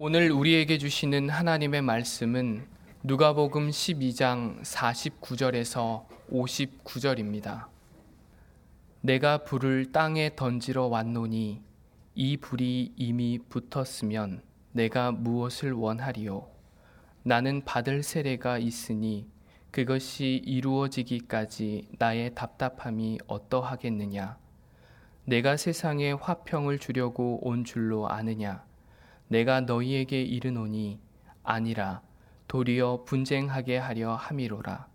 오늘 우리에게 주시는 하나님의 말씀은 누가복음 12장 49절에서 59절입니다. 내가 불을 땅에 던지러 왔노니 이 불이 이미 붙었으면 내가 무엇을 원하리요? 나는 받을 세례가 있으니 그것이 이루어지기까지 나의 답답함이 어떠하겠느냐? 내가 세상에 화평을 주려고 온 줄로 아느냐? 내가 너희에게 이르노니 아니라 도리어 분쟁하게 하려 함이로라.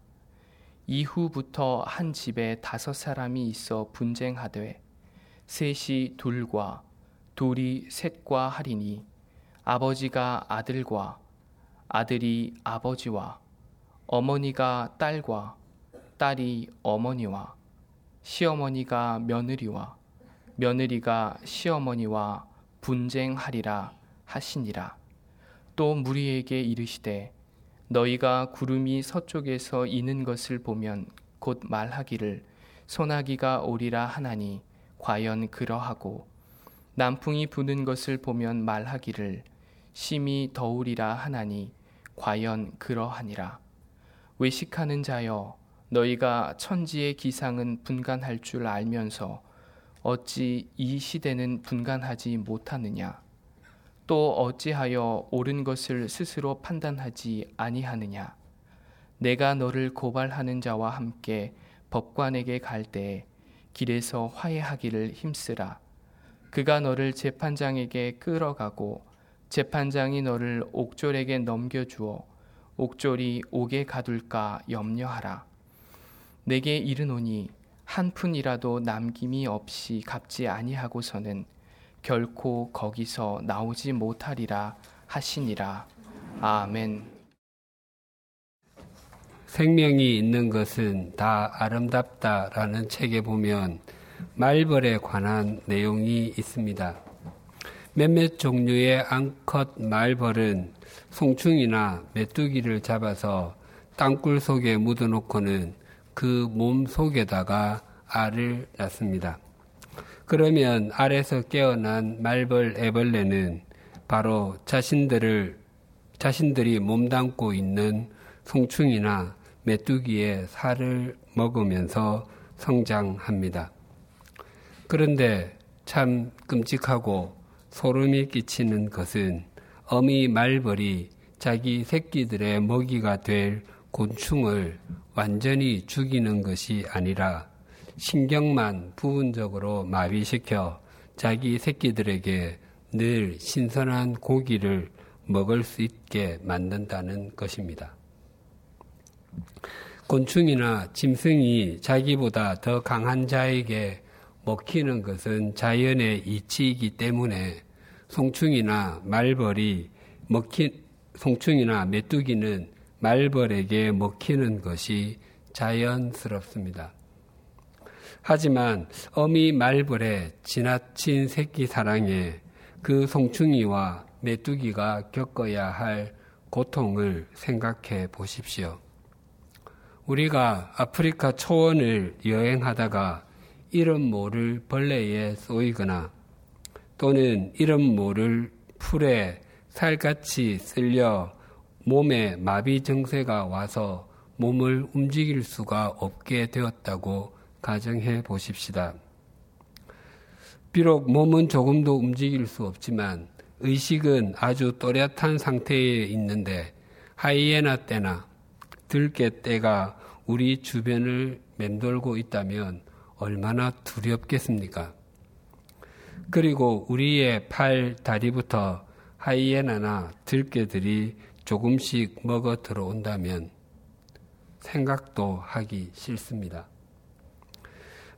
이후부터 한 집에 5 사람이 있어 분쟁하되 셋이 둘과 둘이 셋과 하리니 아버지가 아들과 아들이 아버지와 어머니가 딸과 딸이 어머니와 시어머니가 며느리와 며느리가 시어머니와 분쟁하리라 하시니라. 또 무리에게 이르시되 너희가 구름이 서쪽에서 이는 것을 보면 곧 말하기를 소나기가 오리라 하나니 과연 그러하고, 남풍이 부는 것을 보면 말하기를 심히 더우리라 하나니 과연 그러하니라. 외식하는 자여, 너희가 천지의 기상은 분간할 줄 알면서 어찌 이 시대는 분간하지 못하느냐? 또 어찌하여 옳은 것을 스스로 판단하지 아니하느냐? 내가 너를 고발하는 자와 함께 법관에게 갈 때에 길에서 화해하기를 힘쓰라. 그가 너를 재판장에게 끌어가고 재판장이 너를 옥졸에게 넘겨주어 옥졸이 옥에 가둘까 염려하라. 내게 이르노니 한 푼이라도 남김이 없이 갚지 아니하고서는 결코 거기서 나오지 못하리라 하시니라. 아멘. 생명이 있는 것은 다 아름답다라는 책에 보면 말벌에 관한 내용이 있습니다. 몇몇 종류의 앙컷 말벌은 송충이나 메뚜기를 잡아서 땅굴 속에 묻어놓고는 그 몸 속에다가 알을 낳습니다. 그러면 알에서 깨어난 말벌 애벌레는 바로 자신들이 몸담고 있는 송충이나 메뚜기의 살을 먹으면서 성장합니다. 그런데 참 끔찍하고 소름이 끼치는 것은 어미 말벌이 자기 새끼들의 먹이가 될 곤충을 완전히 죽이는 것이 아니라 신경만 부분적으로 마비시켜 자기 새끼들에게 늘 신선한 고기를 먹을 수 있게 만든다는 것입니다. 곤충이나 짐승이 자기보다 더 강한 자에게 먹히는 것은 자연의 이치이기 때문에 송충이나 메뚜기는 말벌에게 먹히는 것이 자연스럽습니다. 하지만 어미 말벌의 지나친 새끼 사랑에 그 송충이와 메뚜기가 겪어야 할 고통을 생각해 보십시오. 우리가 아프리카 초원을 여행하다가 이름 모를 벌레에 쏘이거나 또는 이름 모를 풀에 살같이 쓸려 몸에 마비 증세가 와서 몸을 움직일 수가 없게 되었다고 가정해 보십시다. 비록 몸은 조금도 움직일 수 없지만 의식은 아주 또렷한 상태에 있는데 하이에나 떼나 들개 떼가 우리 주변을 맴돌고 있다면 얼마나 두렵겠습니까? 그리고 우리의 팔, 다리부터 하이에나나 들개들이 조금씩 먹어 들어온다면 생각도 하기 싫습니다.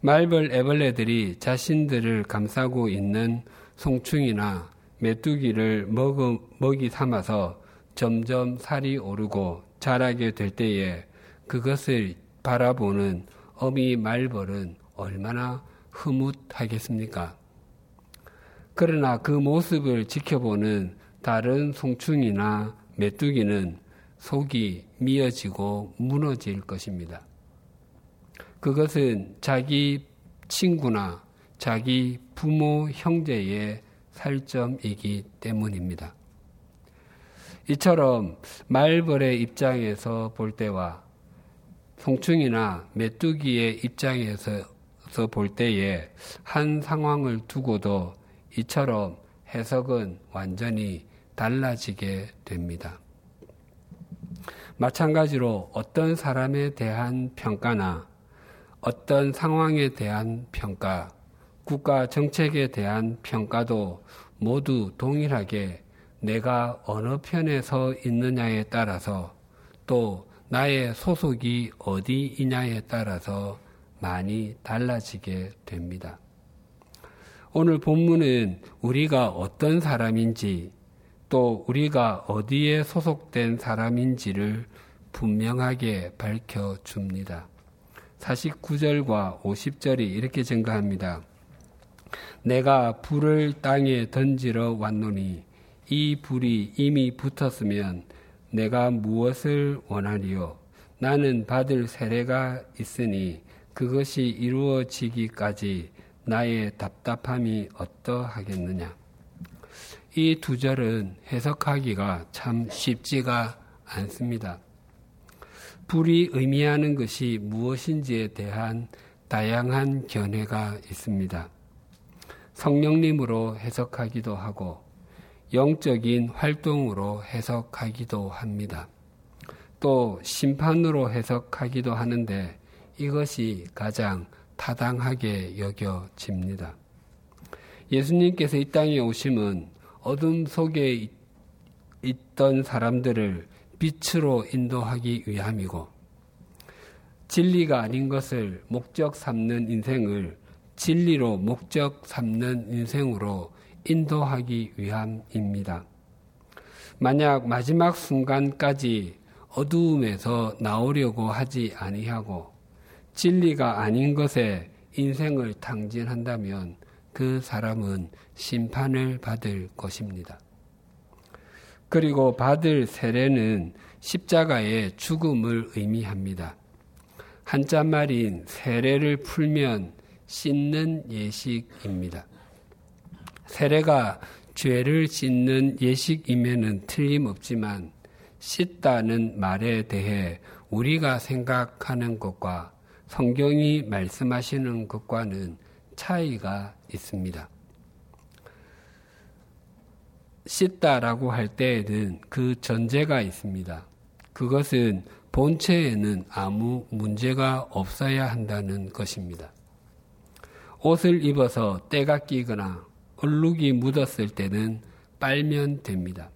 말벌 애벌레들이 자신들을 감싸고 있는 송충이나 메뚜기를 먹이 삼아서 점점 살이 오르고 자라게 될 때에 그것을 바라보는 어미 말벌은 얼마나 흐뭇하겠습니까? 그러나 그 모습을 지켜보는 다른 송충이나 메뚜기는 속이 미어지고 무너질 것입니다. 그것은 자기 친구나 자기 부모, 형제의 살점이기 때문입니다. 이처럼 말벌의 입장에서 볼 때와 송충이나 메뚜기의 입장에서 볼 때에 한 상황을 두고도 이처럼 해석은 완전히 달라지게 됩니다. 마찬가지로 어떤 사람에 대한 평가나 어떤 상황에 대한 평가, 국가 정책에 대한 평가도 모두 동일하게 내가 어느 편에서 있느냐에 따라서 또 나의 소속이 어디이냐에 따라서 많이 달라지게 됩니다. 오늘 본문은 우리가 어떤 사람인지 또 우리가 어디에 소속된 사람인지를 분명하게 밝혀줍니다. 49절과 50절이 이렇게 증거합니다. 내가 불을 땅에 던지러 왔노니 이 불이 이미 붙었으면 내가 무엇을 원하리요? 나는 받을 세례가 있으니 그것이 이루어지기까지 나의 답답함이 어떠하겠느냐? 이 두 절은 해석하기가 참 쉽지가 않습니다. 불이 의미하는 것이 무엇인지에 대한 다양한 견해가 있습니다. 성령님으로 해석하기도 하고 영적인 활동으로 해석하기도 합니다. 또 심판으로 해석하기도 하는데 이것이 가장 타당하게 여겨집니다. 예수님께서 이 땅에 오심은 어둠 속에 있던 사람들을 빛으로 인도하기 위함이고 진리가 아닌 것을 목적 삼는 인생을 진리로 목적 삼는 인생으로 인도하기 위함입니다. 만약 마지막 순간까지 어두움에서 나오려고 하지 아니하고 진리가 아닌 것에 인생을 탕진한다면 그 사람은 심판을 받을 것입니다. 그리고 받을 세례는 십자가의 죽음을 의미합니다. 한자 말인 세례를 풀면 씻는 예식입니다. 세례가 죄를 씻는 예식임에는 틀림없지만 씻다는 말에 대해 우리가 생각하는 것과 성경이 말씀하시는 것과는 차이가 있습니다. 씻다라고 할 때에는 그 전제가 있습니다. 그것은 본체에는 아무 문제가 없어야 한다는 것입니다. 옷을 입어서 때가 끼거나 얼룩이 묻었을 때는 빨면 됩니다.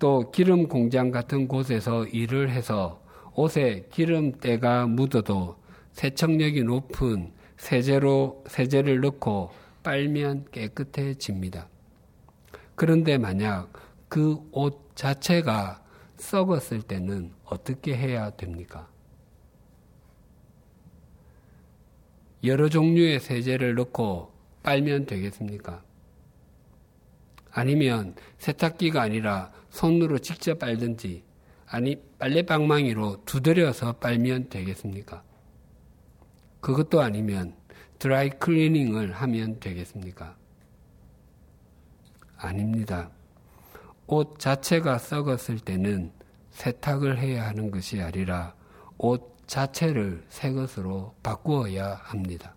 또 기름 공장 같은 곳에서 일을 해서 옷에 기름때가 묻어도 세척력이 높은 세제를 넣고 빨면 깨끗해집니다. 그런데 만약 그 옷 자체가 썩었을 때는 어떻게 해야 됩니까? 여러 종류의 세제를 넣고 빨면 되겠습니까? 아니면 세탁기가 아니라 손으로 직접 빨든지 빨래방망이로 두드려서 빨면 되겠습니까? 그것도 아니면 드라이 클리닝을 하면 되겠습니까? 아닙니다. 옷 자체가 썩었을 때는 세탁을 해야 하는 것이 아니라 옷 자체를 새 것으로 바꾸어야 합니다.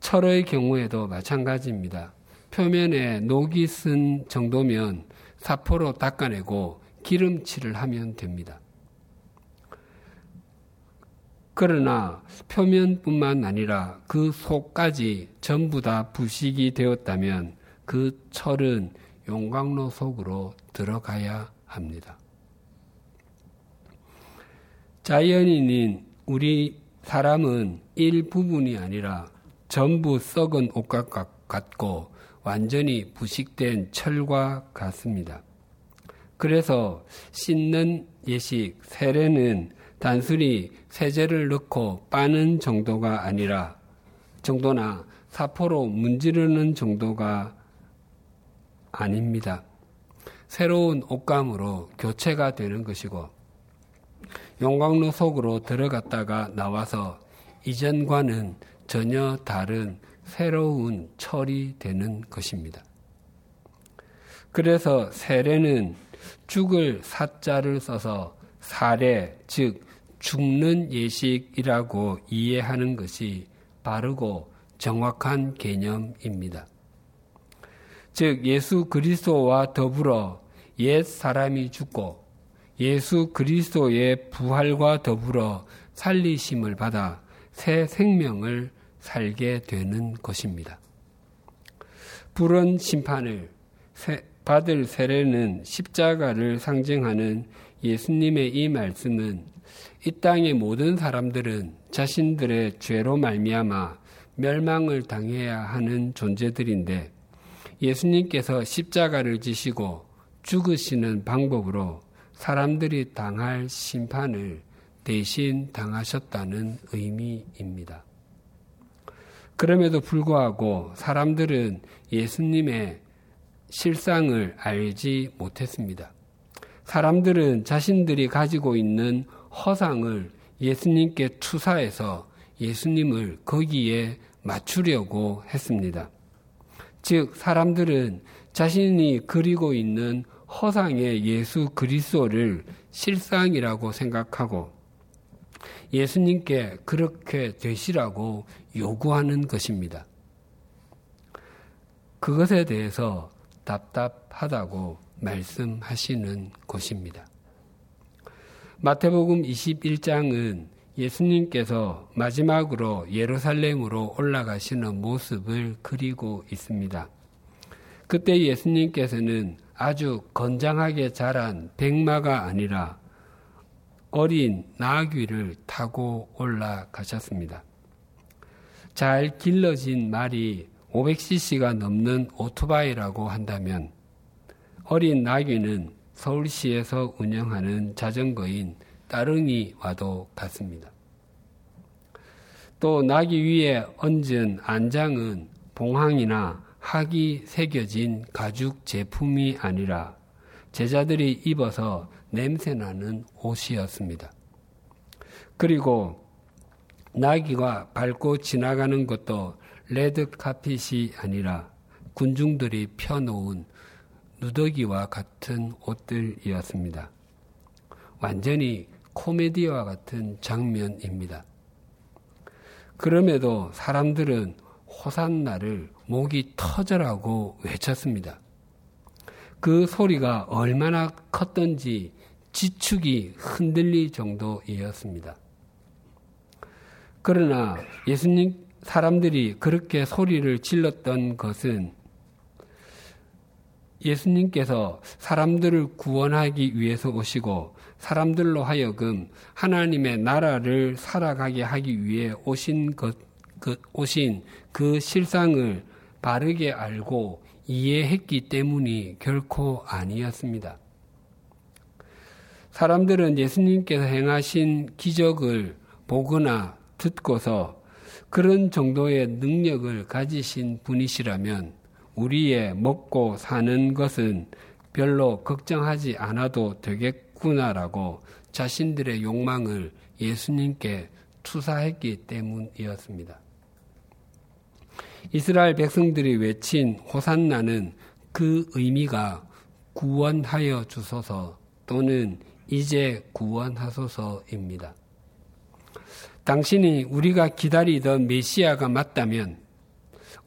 철의 경우에도 마찬가지입니다. 표면에 녹이 쓴 정도면 사포로 닦아내고 기름칠을 하면 됩니다. 그러나 표면뿐만 아니라 그 속까지 전부 다 부식이 되었다면 그 철은 용광로 속으로 들어가야 합니다. 자연인인 우리 사람은 일부분이 아니라 전부 썩은 옷과 같고 완전히 부식된 철과 같습니다. 그래서 씻는 예식, 세례는 단순히 세제를 넣고 빠는 정도가 아니라 정도나 사포로 문지르는 정도가 아닙니다. 새로운 옷감으로 교체가 되는 것이고 용광로 속으로 들어갔다가 나와서 이전과는 전혀 다른 새로운 철이 되는 것입니다. 그래서 세례는 죽을 사자를 써서 사례, 즉 죽는 예식이라고 이해하는 것이 바르고 정확한 개념입니다. 즉 예수 그리스도와 더불어 옛 사람이 죽고 예수 그리스도의 부활과 더불어 살리심을 받아 새 생명을 살게 되는 것입니다. 불은 심판을 받을 세례는 십자가를 상징하는 예수님의 이 말씀은 이 땅의 모든 사람들은 자신들의 죄로 말미암아 멸망을 당해야 하는 존재들인데 예수님께서 십자가를 지시고 죽으시는 방법으로 사람들이 당할 심판을 대신 당하셨다는 의미입니다. 그럼에도 불구하고 사람들은 예수님의 실상을 알지 못했습니다. 사람들은 자신들이 가지고 있는 허상을 예수님께 추사해서 예수님을 거기에 맞추려고 했습니다. 즉 사람들은 자신이 그리고 있는 허상의 예수 그리스도를 실상이라고 생각하고 예수님께 그렇게 되시라고 요구하는 것입니다. 그것에 대해서 답답하다고 말씀하시는 것입니다. 마태복음 21장은 예수님께서 마지막으로 예루살렘으로 올라가시는 모습을 그리고 있습니다. 그때 예수님께서는 아주 건장하게 자란 백마가 아니라 어린 나귀를 타고 올라가셨습니다. 잘 길러진 말이 500cc가 넘는 오토바이라고 한다면 어린 나귀는 서울시에서 운영하는 자전거인 따릉이와도 같습니다. 또 나귀 위에 얹은 안장은 봉황이나 학이 새겨진 가죽 제품이 아니라 제자들이 입어서 냄새나는 옷이었습니다. 그리고 나귀가 밟고 지나가는 것도 레드카펫이 아니라 군중들이 펴놓은 누더기와 같은 옷들이었습니다. 완전히 코미디와 같은 장면입니다. 그럼에도 사람들은 호산나를 목이 터져라고 외쳤습니다. 그 소리가 얼마나 컸던지 지축이 흔들릴 정도이었습니다. 그러나 예수님 사람들이 그렇게 소리를 질렀던 것은 예수님께서 사람들을 구원하기 위해서 오시고 사람들로 하여금 하나님의 나라를 살아가게 하기 위해 오신 그 실상을 바르게 알고 이해했기 때문이 결코 아니었습니다. 사람들은 예수님께서 행하신 기적을 보거나 듣고서 그런 정도의 능력을 가지신 분이시라면 우리의 먹고 사는 것은 별로 걱정하지 않아도 되겠구나라고 자신들의 욕망을 예수님께 투사했기 때문이었습니다. 이스라엘 백성들이 외친 호산나는 그 의미가 구원하여 주소서 또는 이제 구원하소서입니다. 당신이 우리가 기다리던 메시아가 맞다면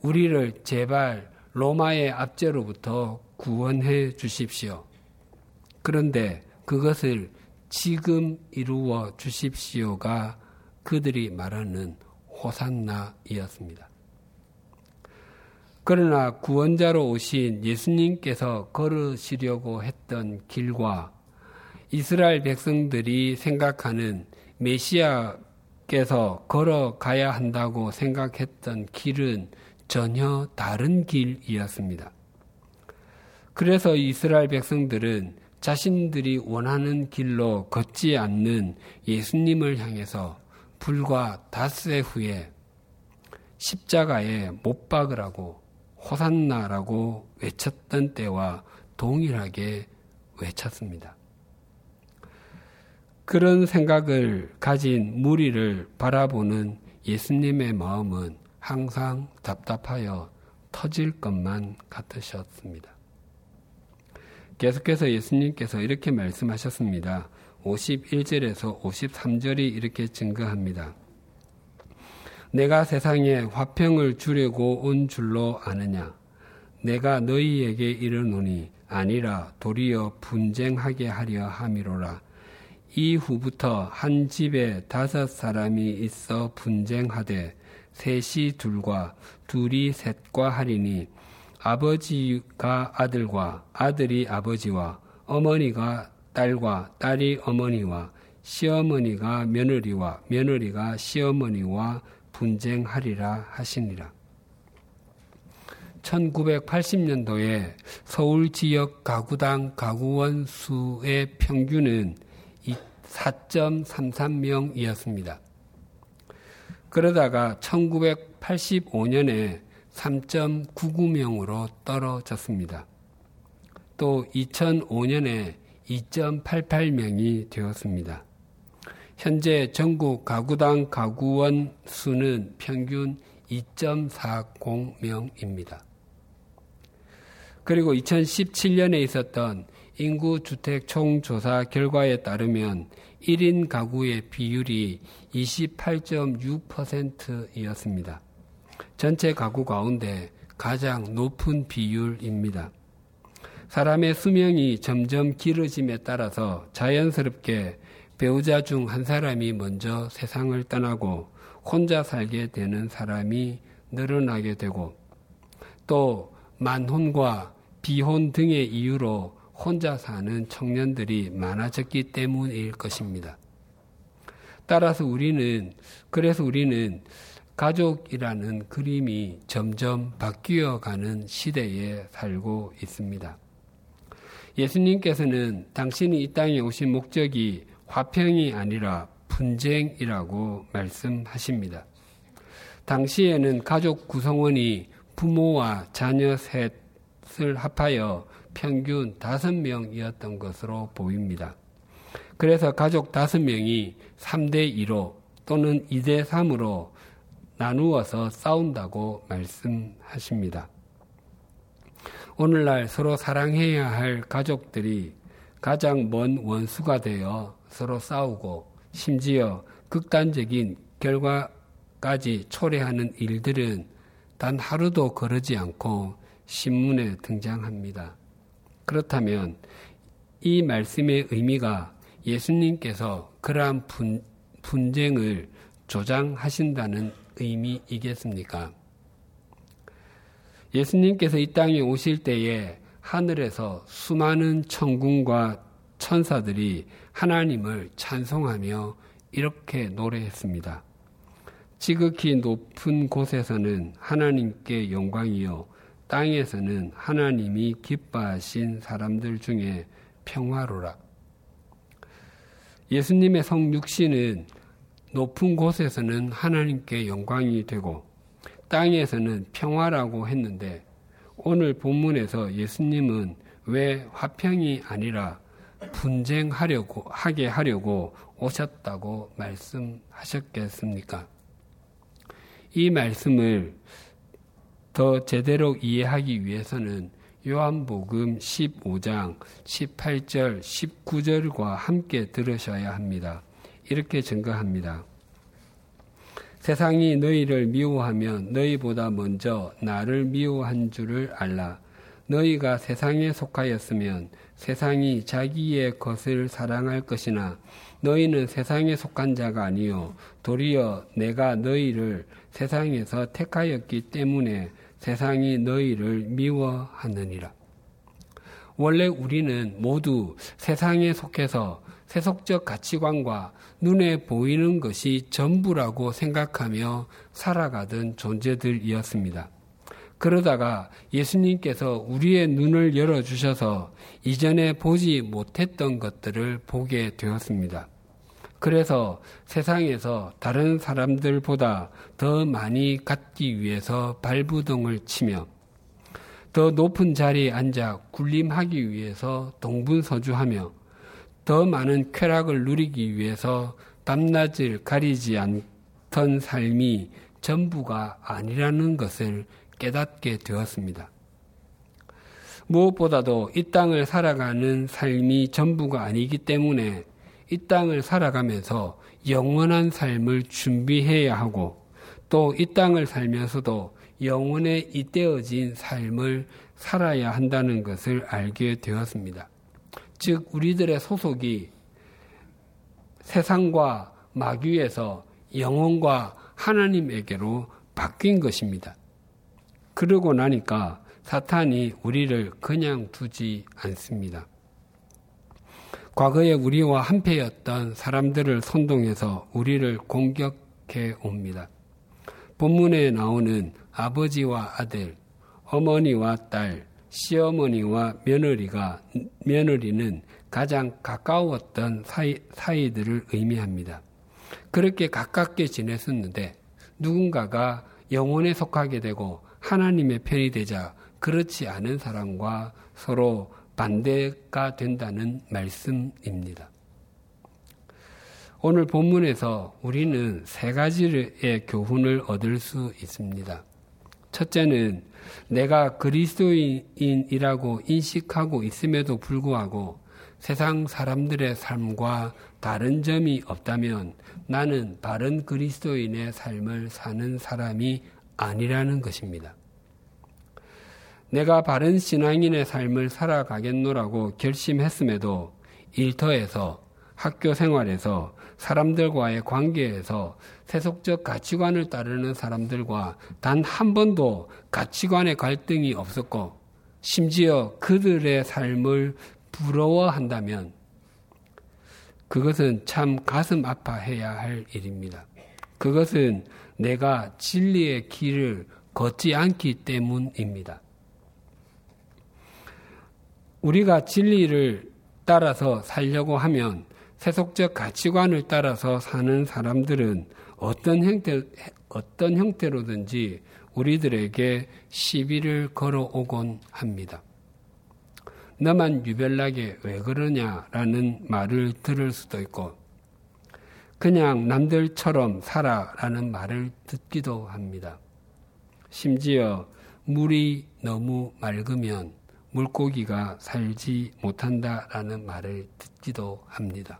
우리를 제발 로마의 압제로부터 구원해 주십시오. 그런데 그것을 지금 이루어 주십시오가 그들이 말하는 호산나이었습니다. 그러나 구원자로 오신 예수님께서 걸으시려고 했던 길과 이스라엘 백성들이 생각하는 메시아께서 걸어가야 한다고 생각했던 길은 전혀 다른 길이었습니다. 그래서 이스라엘 백성들은 자신들이 원하는 길로 걷지 않는 예수님을 향해서 불과 닷새 후에 십자가에 못 박으라고 호산나라고 외쳤던 때와 동일하게 외쳤습니다. 그런 생각을 가진 무리를 바라보는 예수님의 마음은 항상 답답하여 터질 것만 같으셨습니다. 계속해서 예수님께서 이렇게 말씀하셨습니다. 51절에서 53절이 이렇게 증거합니다. 내가 세상에 화평을 주려고 온 줄로 아느냐? 내가 너희에게 이르노니 아니라 도리어 분쟁하게 하려 함이로라. 이후부터 한 집에 5 사람이 있어 분쟁하되 3이 둘과 2이 3과 하리니 아버지가 아들과 아들이 아버지와 어머니가 딸과 딸이 어머니와 시어머니가 며느리와 며느리가 시어머니와 분쟁하리라 하시니라. 1980년도에 서울 지역 가구당 가구원 수의 평균은 4.33명이었습니다. 그러다가 1985년에 3.99명으로 떨어졌습니다. 또 2005년에 2.88명이 되었습니다. 현재 전국 가구당 가구원 수는 평균 2.40명입니다. 그리고 2017년에 있었던 인구주택총조사 결과에 따르면 1인 가구의 비율이 28.6%이었습니다. 전체 가구 가운데 가장 높은 비율입니다. 사람의 수명이 점점 길어짐에 따라서 자연스럽게 배우자 중 한 사람이 먼저 세상을 떠나고 혼자 살게 되는 사람이 늘어나게 되고 또 만혼과 비혼 등의 이유로 혼자 사는 청년들이 많아졌기 때문일 것입니다. 그래서 우리는 가족이라는 그림이 점점 바뀌어가는 시대에 살고 있습니다. 예수님께서는 당신이 이 땅에 오신 목적이 화평이 아니라 분쟁이라고 말씀하십니다. 당시에는 가족 구성원이 부모와 자녀 셋을 합하여 평균 5명이었던 것으로 보입니다. 그래서 가족 5명이 3대2로 또는 2대3으로 나누어서 싸운다고 말씀하십니다. 오늘날 서로 사랑해야 할 가족들이 가장 먼 원수가 되어 서로 싸우고 심지어 극단적인 결과까지 초래하는 일들은 단 하루도 거르지 않고 신문에 등장합니다. 그렇다면 이 말씀의 의미가 예수님께서 그러한 분쟁을 조장하신다는 의미이겠습니까? 예수님께서 이 땅에 오실 때에 하늘에서 수많은 천군과 천사들이 하나님을 찬송하며 이렇게 노래했습니다. 지극히 높은 곳에서는 하나님께 영광이요 땅에서는 하나님이 기뻐하신 사람들 중에 평화로라. 예수님의 성육신은 높은 곳에서는 하나님께 영광이 되고 땅에서는 평화라고 했는데 오늘 본문에서 예수님은 왜 화평이 아니라 분쟁하게 하려고 오셨다고 말씀하셨겠습니까? 이 말씀을 더 제대로 이해하기 위해서는 요한복음 15장 18절, 19절과 함께 들으셔야 합니다. 이렇게 증거합니다. 세상이 너희를 미워하면 너희보다 먼저 나를 미워한 줄을 알라. 너희가 세상에 속하였으면 세상이 자기의 것을 사랑할 것이나 너희는 세상에 속한 자가 아니요 도리어 내가 너희를 세상에서 택하였기 때문에 세상이 너희를 미워하느니라. 원래 우리는 모두 세상에 속해서 세속적 가치관과 눈에 보이는 것이 전부라고 생각하며 살아가던 존재들이었습니다. 그러다가 예수님께서 우리의 눈을 열어주셔서 이전에 보지 못했던 것들을 보게 되었습니다. 그래서 세상에서 다른 사람들보다 더 많이 갖기 위해서 발부동을 치며 더 높은 자리에 앉아 군림하기 위해서 동분서주하며 더 많은 쾌락을 누리기 위해서 밤낮을 가리지 않던 삶이 전부가 아니라는 것을 깨닫게 되었습니다. 무엇보다도 이 땅을 살아가는 삶이 전부가 아니기 때문에 이 땅을 살아가면서 영원한 삶을 준비해야 하고 또 이 땅을 살면서도 영원에 잇대어진 삶을 살아야 한다는 것을 알게 되었습니다. 즉 우리들의 소속이 세상과 마귀에서 영혼과 하나님에게로 바뀐 것입니다. 그러고 나니까 사탄이 우리를 그냥 두지 않습니다. 과거에 우리와 한패였던 사람들을 선동해서 우리를 공격해 옵니다. 본문에 나오는 아버지와 아들, 어머니와 딸, 시어머니와 며느리는 가장 가까웠던 사이들을 의미합니다. 그렇게 가깝게 지냈었는데 누군가가 영혼에 속하게 되고 하나님의 편이 되자 그렇지 않은 사람과 서로 반대가 된다는 말씀입니다. 오늘 본문에서 우리는 세 가지의 교훈을 얻을 수 있습니다. 첫째는 내가 그리스도인이라고 인식하고 있음에도 불구하고 세상 사람들의 삶과 다른 점이 없다면 나는 바른 그리스도인의 삶을 사는 사람이 아니라는 것입니다. 내가 바른 신앙인의 삶을 살아가겠노라고 결심했음에도 일터에서, 학교 생활에서, 사람들과의 관계에서 세속적 가치관을 따르는 사람들과 단 한 번도 가치관의 갈등이 없었고 심지어 그들의 삶을 부러워한다면 그것은 참 가슴 아파해야 할 일입니다. 그것은 내가 진리의 길을 걷지 않기 때문입니다. 우리가 진리를 따라서 살려고 하면 세속적 가치관을 따라서 사는 사람들은 어떤 형태로든지 우리들에게 시비를 걸어오곤 합니다. 너만 유별나게 왜 그러냐라는 말을 들을 수도 있고 그냥 남들처럼 살아라는 말을 듣기도 합니다. 심지어 물이 너무 맑으면 물고기가 살지 못한다라는 말을 듣기도 합니다.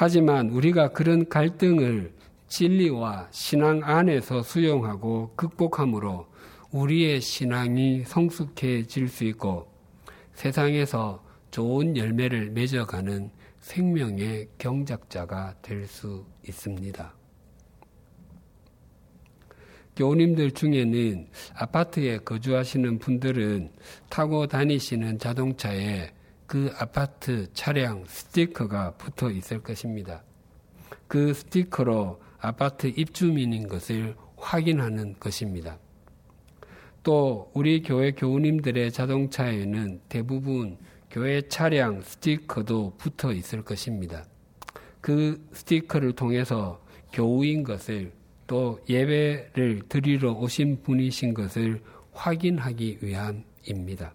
하지만 우리가 그런 갈등을 진리와 신앙 안에서 수용하고 극복함으로 우리의 신앙이 성숙해질 수 있고 세상에서 좋은 열매를 맺어가는 생명의 경작자가 될 수 있습니다. 교우님들 중에는 아파트에 거주하시는 분들은 타고 다니시는 자동차에 그 아파트 차량 스티커가 붙어 있을 것입니다. 그 스티커로 아파트 입주민인 것을 확인하는 것입니다. 또 우리 교회 교우님들의 자동차에는 대부분 교회 차량 스티커도 붙어 있을 것입니다. 그 스티커를 통해서 교우인 것을 또 예배를 드리러 오신 분이신 것을 확인하기 위함입니다.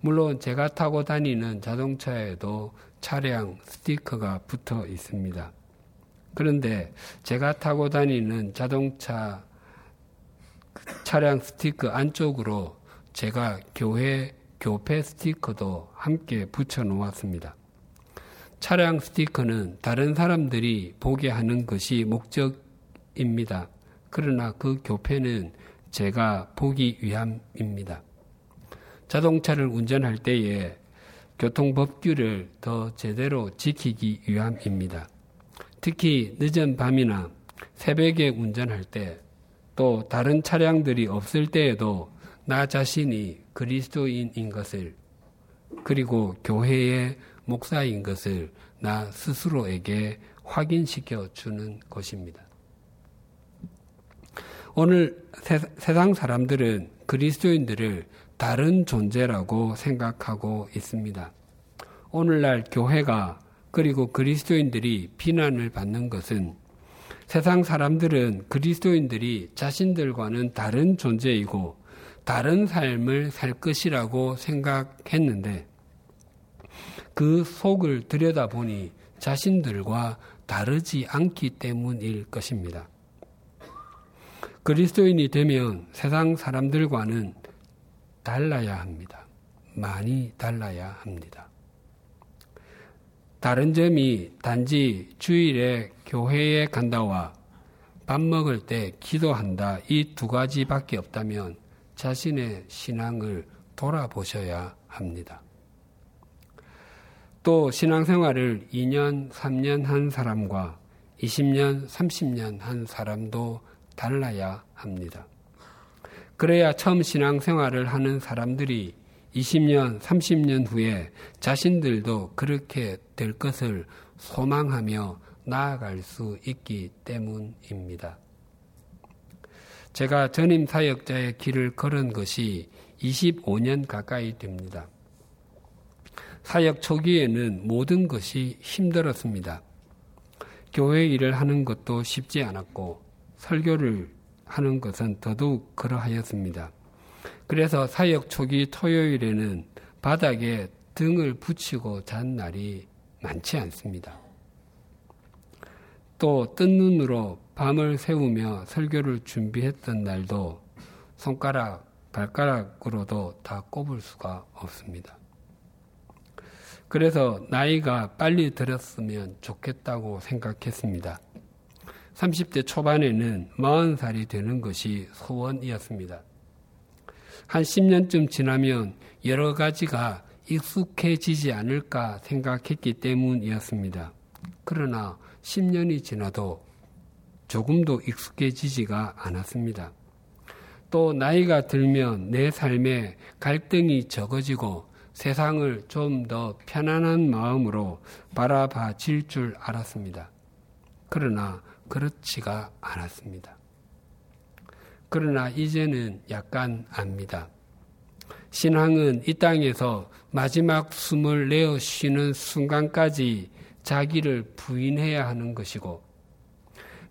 물론 제가 타고 다니는 자동차에도 차량 스티커가 붙어 있습니다. 그런데 제가 타고 다니는 자동차 차량 스티커 안쪽으로 제가 교회 교패 스티커도 함께 붙여놓았습니다. 차량 스티커는 다른 사람들이 보게 하는 것이 목적입니다. 그러나 그 교패는 제가 보기 위함입니다. 자동차를 운전할 때에 교통법규를 더 제대로 지키기 위함입니다. 특히 늦은 밤이나 새벽에 운전할 때 또 다른 차량들이 없을 때에도 나 자신이 그리스도인인 것을 그리고 교회의 목사인 것을 나 스스로에게 확인시켜 주는 것입니다. 오늘 세상 사람들은 그리스도인들을 다른 존재라고 생각하고 있습니다. 오늘날 교회가 그리고 그리스도인들이 비난을 받는 것은 세상 사람들은 그리스도인들이 자신들과는 다른 존재이고 다른 삶을 살 것이라고 생각했는데 그 속을 들여다보니 자신들과 다르지 않기 때문일 것입니다. 그리스도인이 되면 세상 사람들과는 달라야 합니다. 많이 달라야 합니다. 다른 점이 단지 주일에 교회에 간다와 밥 먹을 때 기도한다 이 두 가지밖에 없다면 자신의 신앙을 돌아보셔야 합니다. 또 신앙생활을 2년, 3년 한 사람과 20년, 30년 한 사람도 달라야 합니다. 그래야 처음 신앙생활을 하는 사람들이 20년, 30년 후에 자신들도 그렇게 될 것을 소망하며 나아갈 수 있기 때문입니다. 제가 전임 사역자의 길을 걸은 것이 25년 가까이 됩니다. 사역 초기에는 모든 것이 힘들었습니다. 교회 일을 하는 것도 쉽지 않았고 설교를 하는 것은 더더욱 그러하였습니다. 그래서 사역 초기 토요일에는 바닥에 등을 붙이고 잔 날이 많지 않습니다. 또 뜬 눈으로 밤을 새우며 설교를 준비했던 날도 손가락, 발가락으로도 다 꼽을 수가 없습니다. 그래서 나이가 빨리 들었으면 좋겠다고 생각했습니다. 30대 초반에는 40살이 되는 것이 소원이었습니다. 한 10년쯤 지나면 여러 가지가 익숙해지지 않을까 생각했기 때문이었습니다. 그러나 10년이 지나도 조금도 익숙해지지가 않았습니다. 또 나이가 들면 내 삶에 갈등이 적어지고 세상을 좀 더 편안한 마음으로 바라봐질 줄 알았습니다. 그러나 그렇지가 않았습니다. 그러나 이제는 약간 압니다. 신앙은 이 땅에서 마지막 숨을 내어 쉬는 순간까지 자기를 부인해야 하는 것이고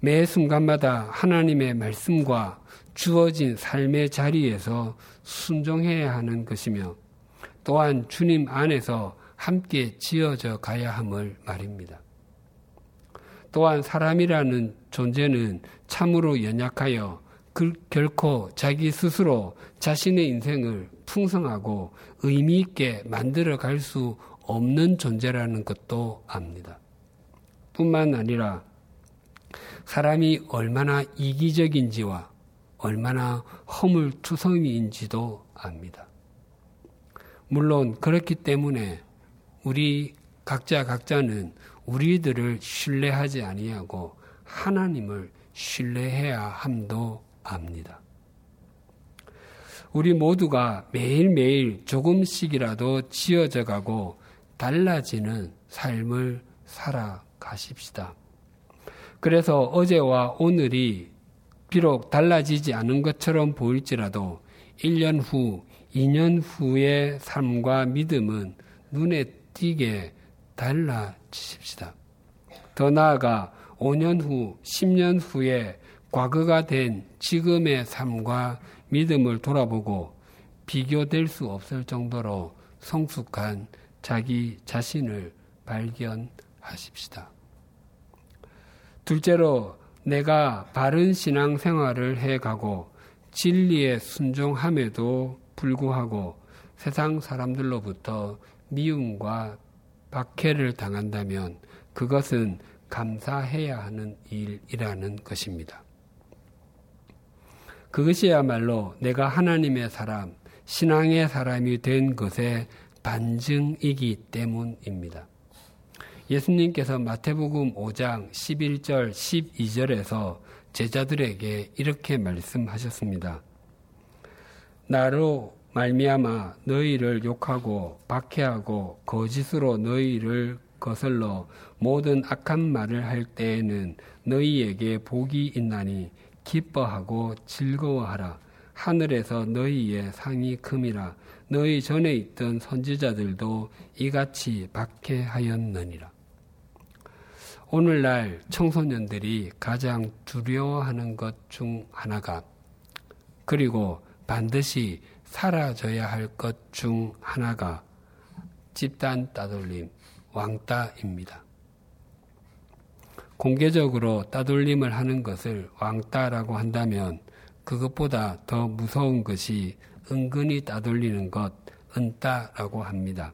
매 순간마다 하나님의 말씀과 주어진 삶의 자리에서 순종해야 하는 것이며 또한 주님 안에서 함께 지어져 가야 함을 말입니다. 또한 사람이라는 존재는 참으로 연약하여 결코 자기 스스로 자신의 인생을 풍성하고 의미 있게 만들어갈 수 없는 존재라는 것도 압니다. 뿐만 아니라 사람이 얼마나 이기적인지와 얼마나 허물투성이인지도 압니다. 물론 그렇기 때문에 우리 각자는 우리들을 신뢰하지 아니하고 하나님을 신뢰해야 함도 압니다. 우리 모두가 매일매일 조금씩이라도 지어져가고 달라지는 삶을 살아가십시다. 그래서 어제와 오늘이 비록 달라지지 않은 것처럼 보일지라도 1년 후, 2년 후의 삶과 믿음은 눈에 띄게 달라지십시다. 더 나아가 5년 후, 10년 후에 과거가 된 지금의 삶과 믿음을 돌아보고 비교될 수 없을 정도로 성숙한 자기 자신을 발견하십시다. 둘째로, 내가 바른 신앙생활을 해가고 진리에 순종함에도 불구하고 세상 사람들로부터 미움과 박해를 당한다면 그것은 감사해야 하는 일이라는 것입니다. 그것이야말로 내가 하나님의 사람, 신앙의 사람이 된 것의 반증이기 때문입니다. 예수님께서 마태복음 5장 11절, 12절에서 제자들에게 이렇게 말씀하셨습니다. 나로 말미암아 너희를 욕하고 박해하고 거짓으로 너희를 거슬러 모든 악한 말을 할 때에는 너희에게 복이 있나니 기뻐하고 즐거워하라. 하늘에서 너희의 상이 큼이라. 너희 전에 있던 선지자들도 이같이 박해하였느니라. 오늘날 청소년들이 가장 두려워하는 것 중 하나가 그리고 반드시 사라져야 할 것 중 하나가 집단 따돌림, 왕따입니다. 공개적으로 따돌림을 하는 것을 왕따라고 한다면 그것보다 더 무서운 것이 은근히 따돌리는 것, 은따라고 합니다.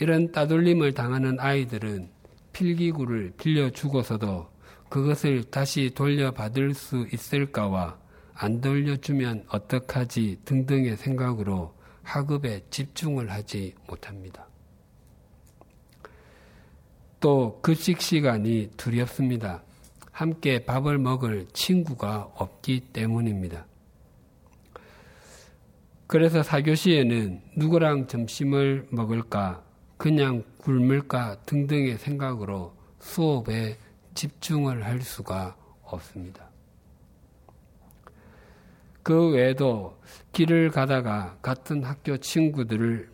이런 따돌림을 당하는 아이들은 필기구를 빌려주고서도 그것을 다시 돌려받을 수 있을까와 안 돌려주면 어떡하지 등등의 생각으로 학업에 집중을 하지 못합니다. 또 급식 시간이 두렵습니다. 함께 밥을 먹을 친구가 없기 때문입니다. 그래서 4교시에는 누구랑 점심을 먹을까, 그냥 굶을까 등등의 생각으로 수업에 집중을 할 수가 없습니다. 그 외에도 길을 가다가 같은 학교 친구를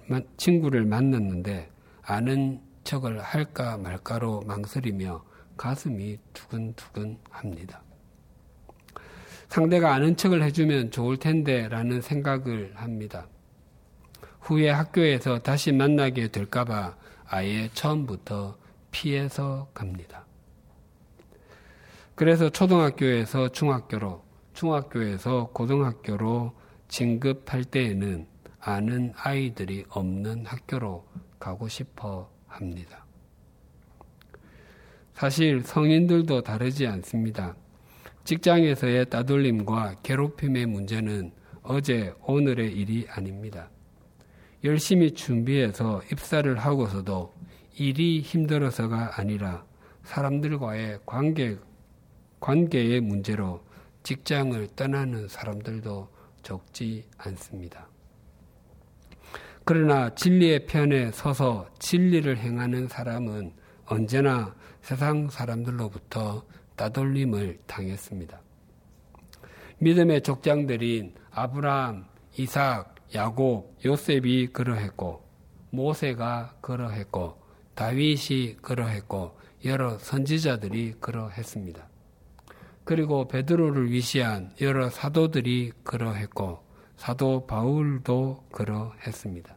만났는데 아는 척을 할까 말까로 망설이며 가슴이 두근두근 합니다. 상대가 아는 척을 해주면 좋을 텐데 라는 생각을 합니다. 후에 학교에서 다시 만나게 될까봐 아예 처음부터 피해서 갑니다. 그래서 초등학교에서 중학교로, 중학교에서 고등학교로 진급할 때에는 아는 아이들이 없는 학교로 가고 싶어 합니다. 사실 성인들도 다르지 않습니다. 직장에서의 따돌림과 괴롭힘의 문제는 어제 오늘의 일이 아닙니다. 열심히 준비해서 입사를 하고서도 일이 힘들어서가 아니라 사람들과의 관계의 문제로 직장을 떠나는 사람들도 적지 않습니다. 그러나 진리의 편에 서서 진리를 행하는 사람은 언제나 세상 사람들로부터 따돌림을 당했습니다. 믿음의 족장들인 아브라함, 이삭, 야곱, 요셉이 그러했고, 모세가 그러했고, 다윗이 그러했고, 여러 선지자들이 그러했습니다. 그리고 베드로를 위시한 여러 사도들이 그러했고, 사도 바울도 그러했습니다.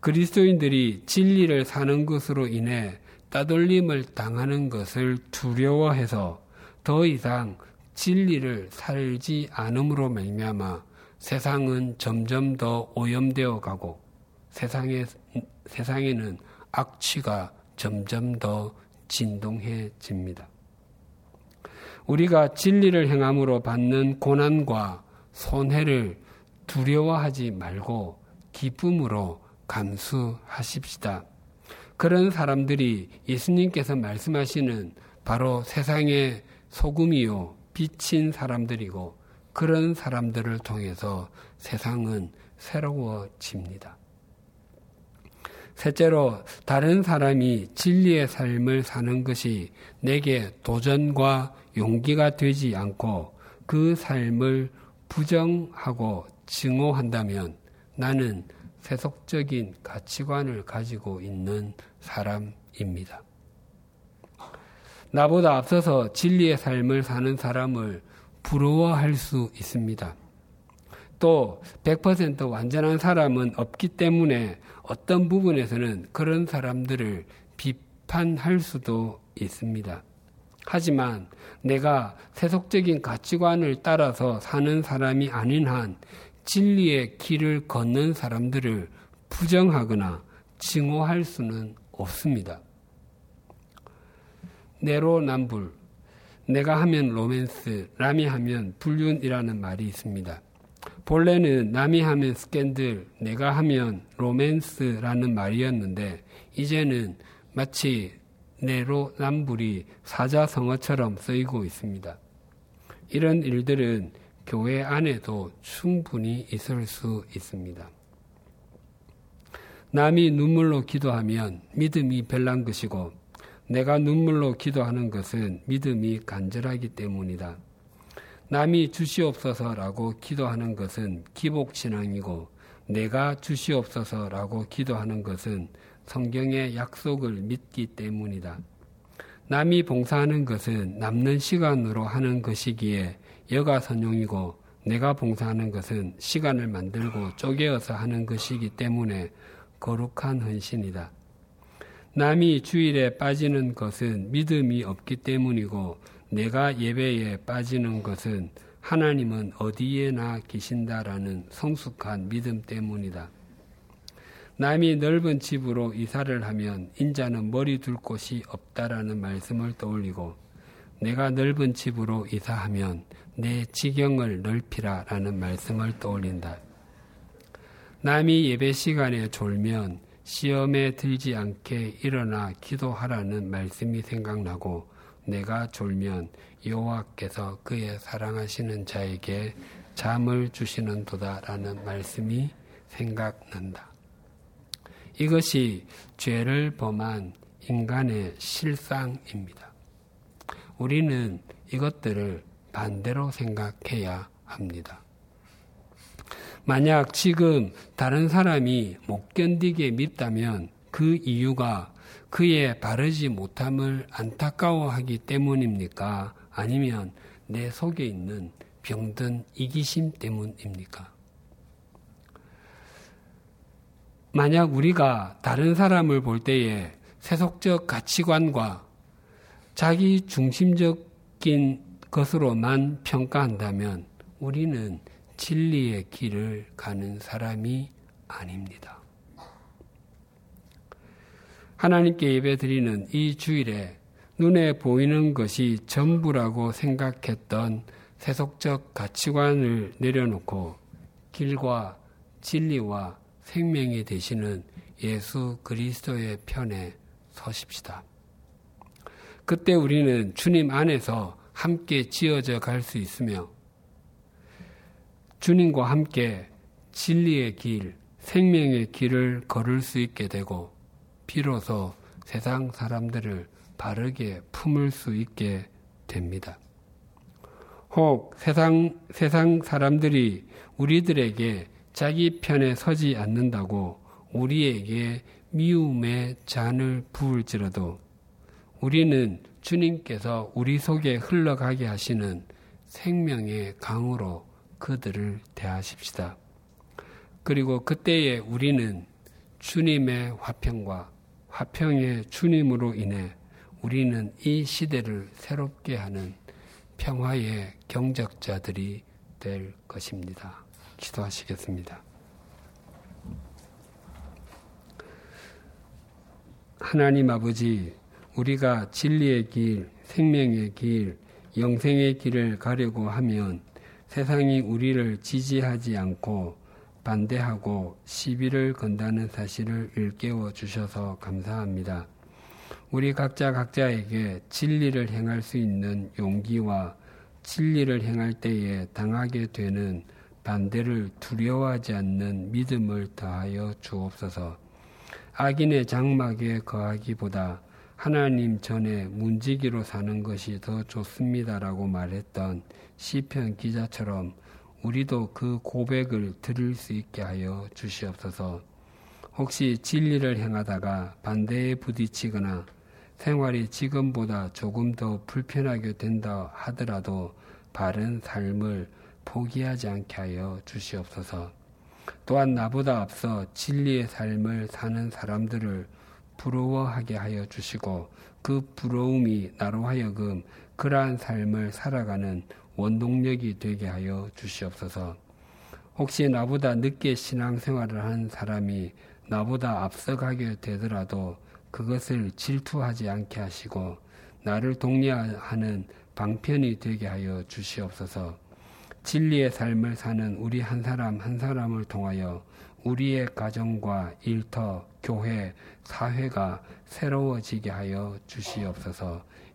그리스도인들이 진리를 사는 것으로 인해 따돌림을 당하는 것을 두려워해서 더 이상 진리를 살지 않음으로 말미암아 세상은 점점 더 오염되어 가고 세상에는 악취가 점점 더 진동해집니다. 우리가 진리를 행함으로 받는 고난과 손해를 두려워하지 말고 기쁨으로 감수하십시다. 그런 사람들이 예수님께서 말씀하시는 바로 세상의 소금이요 빛인 사람들이고, 그런 사람들을 통해서 세상은 새로워집니다. 셋째로, 다른 사람이 진리의 삶을 사는 것이 내게 도전과 용기가 되지 않고 그 삶을 부정하고 증오한다면 나는 세속적인 가치관을 가지고 있는 사람입니다. 나보다 앞서서 진리의 삶을 사는 사람을 부러워할 수 있습니다. 또 100% 완전한 사람은 없기 때문에 어떤 부분에서는 그런 사람들을 비판할 수도 있습니다. 하지만 내가 세속적인 가치관을 따라서 사는 사람이 아닌 한 진리의 길을 걷는 사람들을 부정하거나 증오할 수는 없습니다. 내로남불, 내가 하면 로맨스, 남이 하면 불륜이라는 말이 있습니다. 본래는 남이 하면 스캔들, 내가 하면 로맨스라는 말이었는데 이제는 마치 내로남불이 사자성어처럼 쓰이고 있습니다. 이런 일들은 교회 안에도 충분히 있을 수 있습니다. 남이 눈물로 기도하면 믿음이 별난 것이고, 내가 눈물로 기도하는 것은 믿음이 간절하기 때문이다. 남이 주시옵소서라고 기도하는 것은 기복신앙이고, 내가 주시옵소서라고 기도하는 것은 성경의 약속을 믿기 때문이다. 남이 봉사하는 것은 남는 시간으로 하는 것이기에 여가선용이고, 내가 봉사하는 것은 시간을 만들고 쪼개어서 하는 것이기 때문에 거룩한 헌신이다. 남이 주일에 빠지는 것은 믿음이 없기 때문이고, 내가 예배에 빠지는 것은 하나님은 어디에나 계신다라는 성숙한 믿음 때문이다. 남이 넓은 집으로 이사를 하면 인자는 머리 둘 곳이 없다라는 말씀을 떠올리고, 내가 넓은 집으로 이사하면 내 지경을 넓히라라는 말씀을 떠올린다. 남이 예배 시간에 졸면 시험에 들지 않게 일어나 기도하라는 말씀이 생각나고, 내가 졸면 여호와께서 그의 사랑하시는 자에게 잠을 주시는 도다라는 말씀이 생각난다. 이것이 죄를 범한 인간의 실상입니다. 우리는 이것들을 반대로 생각해야 합니다. 만약 지금 다른 사람이 못 견디게 믿다면 그 이유가 그의 바르지 못함을 안타까워하기 때문입니까? 아니면 내 속에 있는 병든 이기심 때문입니까? 만약 우리가 다른 사람을 볼 때에 세속적 가치관과 자기 중심적인 것으로만 평가한다면 우리는 진리의 길을 가는 사람이 아닙니다. 하나님께 예배드리는 이 주일에 눈에 보이는 것이 전부라고 생각했던 세속적 가치관을 내려놓고 길과 진리와 생명이 되시는 예수 그리스도의 편에 서십시다. 그때 우리는 주님 안에서 함께 지어져 갈 수 있으며, 주님과 함께 진리의 길, 생명의 길을 걸을 수 있게 되고, 비로소 세상 사람들을 바르게 품을 수 있게 됩니다. 혹 세상 사람들이 우리들에게 자기 편에 서지 않는다고 우리에게 미움의 잔을 부을지라도 우리는 주님께서 우리 속에 흘러가게 하시는 생명의 강으로 그들을 대하십시다. 그리고 그때에 우리는 주님의 화평과 화평의 주님으로 인해 우리는 이 시대를 새롭게 하는 평화의 경적자들이 될 것입니다. 기도하시겠습니다. 하나님 아버지, 우리가 진리의 길, 생명의 길, 영생의 길을 가려고 하면 세상이 우리를 지지하지 않고 반대하고 시비를 건다는 사실을 일깨워 주셔서 감사합니다. 우리 각자에게 진리를 행할 수 있는 용기와 진리를 행할 때에 당하게 되는 반대를 두려워하지 않는 믿음을 더하여 주옵소서. 악인의 장막에 거하기보다 하나님 전에 문지기로 사는 것이 더 좋습니다라고 말했던 시편 기자처럼 우리도 그 고백을 들을 수 있게 하여 주시옵소서. 혹시 진리를 행하다가 반대에 부딪히거나 생활이 지금보다 조금 더 불편하게 된다 하더라도 바른 삶을 포기하지 않게 하여 주시옵소서. 또한 나보다 앞서 진리의 삶을 사는 사람들을 부러워하게 하여 주시고, 그 부러움이 나로 하여금 그러한 삶을 살아가는 원동력이 되게 하여 주시옵소서. 혹시 나보다 늦게 신앙생활을 한 사람이 나보다 앞서가게 되더라도 그것을 질투하지 않게 하시고 나를 독려하는 방편이 되게 하여 주시옵소서. 진리의 삶을 사는 우리 한 사람 한 사람을 통하여 우리의 가정과 일터, 교회, 사회가 새로워지게 하여 주시옵소서.